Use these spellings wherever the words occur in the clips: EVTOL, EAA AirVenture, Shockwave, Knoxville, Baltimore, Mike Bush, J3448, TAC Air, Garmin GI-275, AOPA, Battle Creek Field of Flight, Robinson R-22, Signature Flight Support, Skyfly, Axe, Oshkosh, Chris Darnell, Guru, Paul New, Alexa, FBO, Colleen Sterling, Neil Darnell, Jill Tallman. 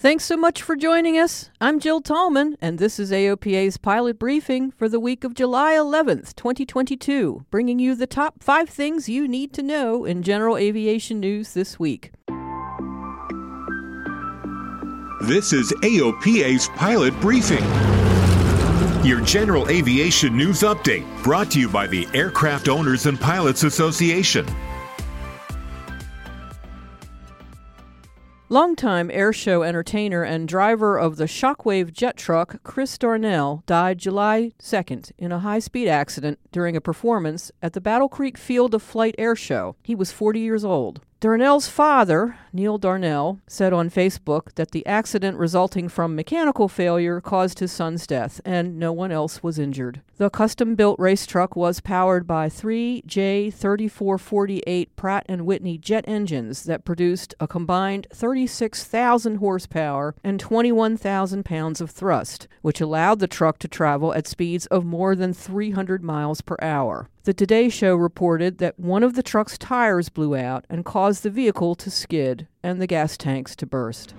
Thanks so much for joining us. I'm Jill Tallman, and this is AOPA's Pilot Briefing for the week of July 11th, 2022, bringing you the top 5 things you need to know in general aviation news this week. This is AOPA's Pilot Briefing, your general aviation news update, brought to you by the Aircraft Owners and Pilots Association. Longtime airshow entertainer and driver of the Shockwave jet truck, Chris Darnell, died July 2nd in a high-speed accident during a performance at the Battle Creek Field of Flight airshow. He was 40 years old. Darnell's father, Neil Darnell, said on Facebook that the accident resulting from mechanical failure caused his son's death, and no one else was injured. The custom-built race truck was powered by 3 J3448 Pratt & Whitney jet engines that produced a combined 36,000 horsepower and 21,000 pounds of thrust, which allowed the truck to travel at speeds of more than 300 miles per hour. The Today Show reported that one of the truck's tires blew out and caused the vehicle to skid and the gas tanks to burst.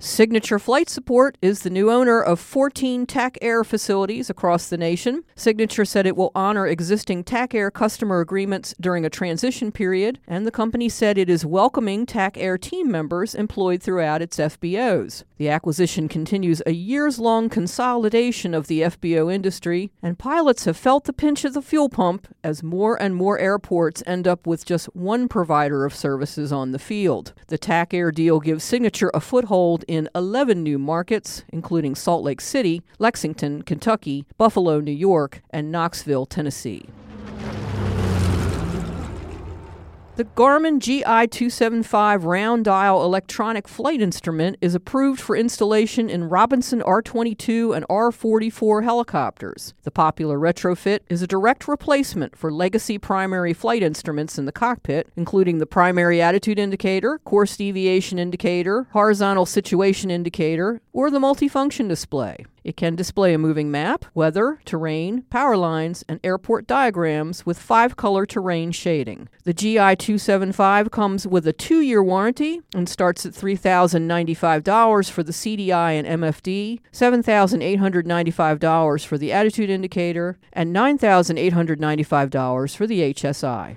Signature Flight Support is the new owner of 14 TAC Air facilities across the nation. Signature said it will honor existing TAC Air customer agreements during a transition period, and the company said it is welcoming TAC Air team members employed throughout its FBOs. The acquisition continues a years-long consolidation of the FBO industry, and pilots have felt the pinch of the fuel pump as more and more airports end up with just one provider of services on the field. The TAC Air deal gives Signature a foothold in 11 new markets, including Salt Lake City, Lexington, Kentucky, Buffalo, New York, and Knoxville, Tennessee. The Garmin GI-275 round-dial electronic flight instrument is approved for installation in Robinson R-22 and R-44 helicopters. The popular retrofit is a direct replacement for legacy primary flight instruments in the cockpit, including the primary attitude indicator, course deviation indicator, horizontal situation indicator, or the multifunction display. It can display a moving map, weather, terrain, power lines, and airport diagrams with 5-color terrain shading. The GI-275 comes with a 2-year warranty and starts at $3,095 for the CDI and MFD, $7,895 for the attitude indicator, and $9,895 for the HSI.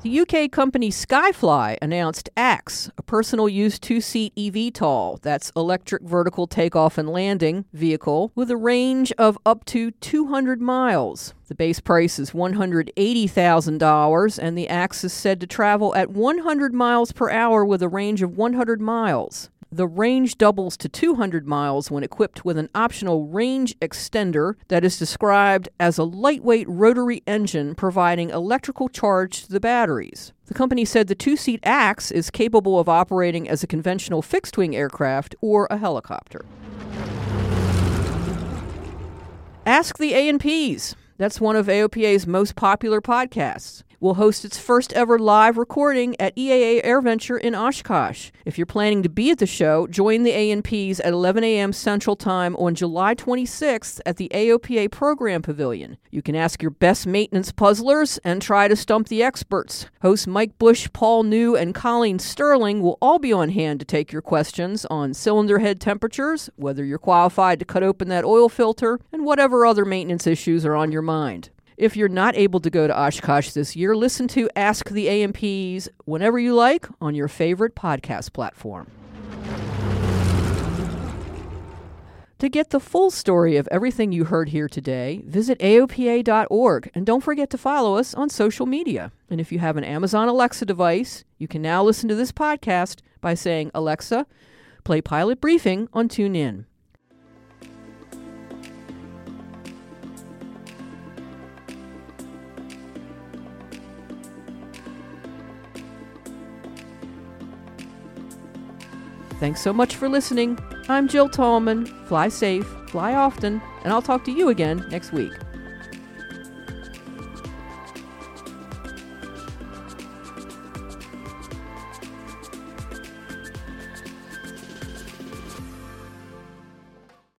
The UK company Skyfly announced Axe, a personal-use 2-seat EVTOL, that's electric vertical takeoff and landing vehicle, with a range of up to 200 miles. The base price is $180,000, and the Axe is said to travel at 100 miles per hour with a range of 100 miles. The range doubles to 200 miles when equipped with an optional range extender that is described as a lightweight rotary engine providing electrical charge to the batteries. The company said the 2-seat Axe is capable of operating as a conventional fixed-wing aircraft or a helicopter. Ask the A&Ps. That's one of AOPA's most popular podcasts. Will host its first ever live recording at EAA AirVenture in Oshkosh. If you're planning to be at the show, join the A&Ps at 11 a.m. Central Time on July 26th at the AOPA Program Pavilion. You can ask your best maintenance puzzlers and try to stump the experts. Hosts Mike Bush, Paul New, and Colleen Sterling will all be on hand to take your questions on cylinder head temperatures, whether you're qualified to cut open that oil filter, and whatever other maintenance issues are on your mind. If you're not able to go to Oshkosh this year, listen to Ask the A&Ps whenever you like on your favorite podcast platform. To get the full story of everything you heard here today, visit AOPA.org, and don't forget to follow us on social media. And if you have an Amazon Alexa device, you can now listen to this podcast by saying, "Alexa, play Pilot Briefing" on TuneIn. Thanks so much for listening. I'm Jill Tallman. Fly safe, fly often, and I'll talk to you again next week.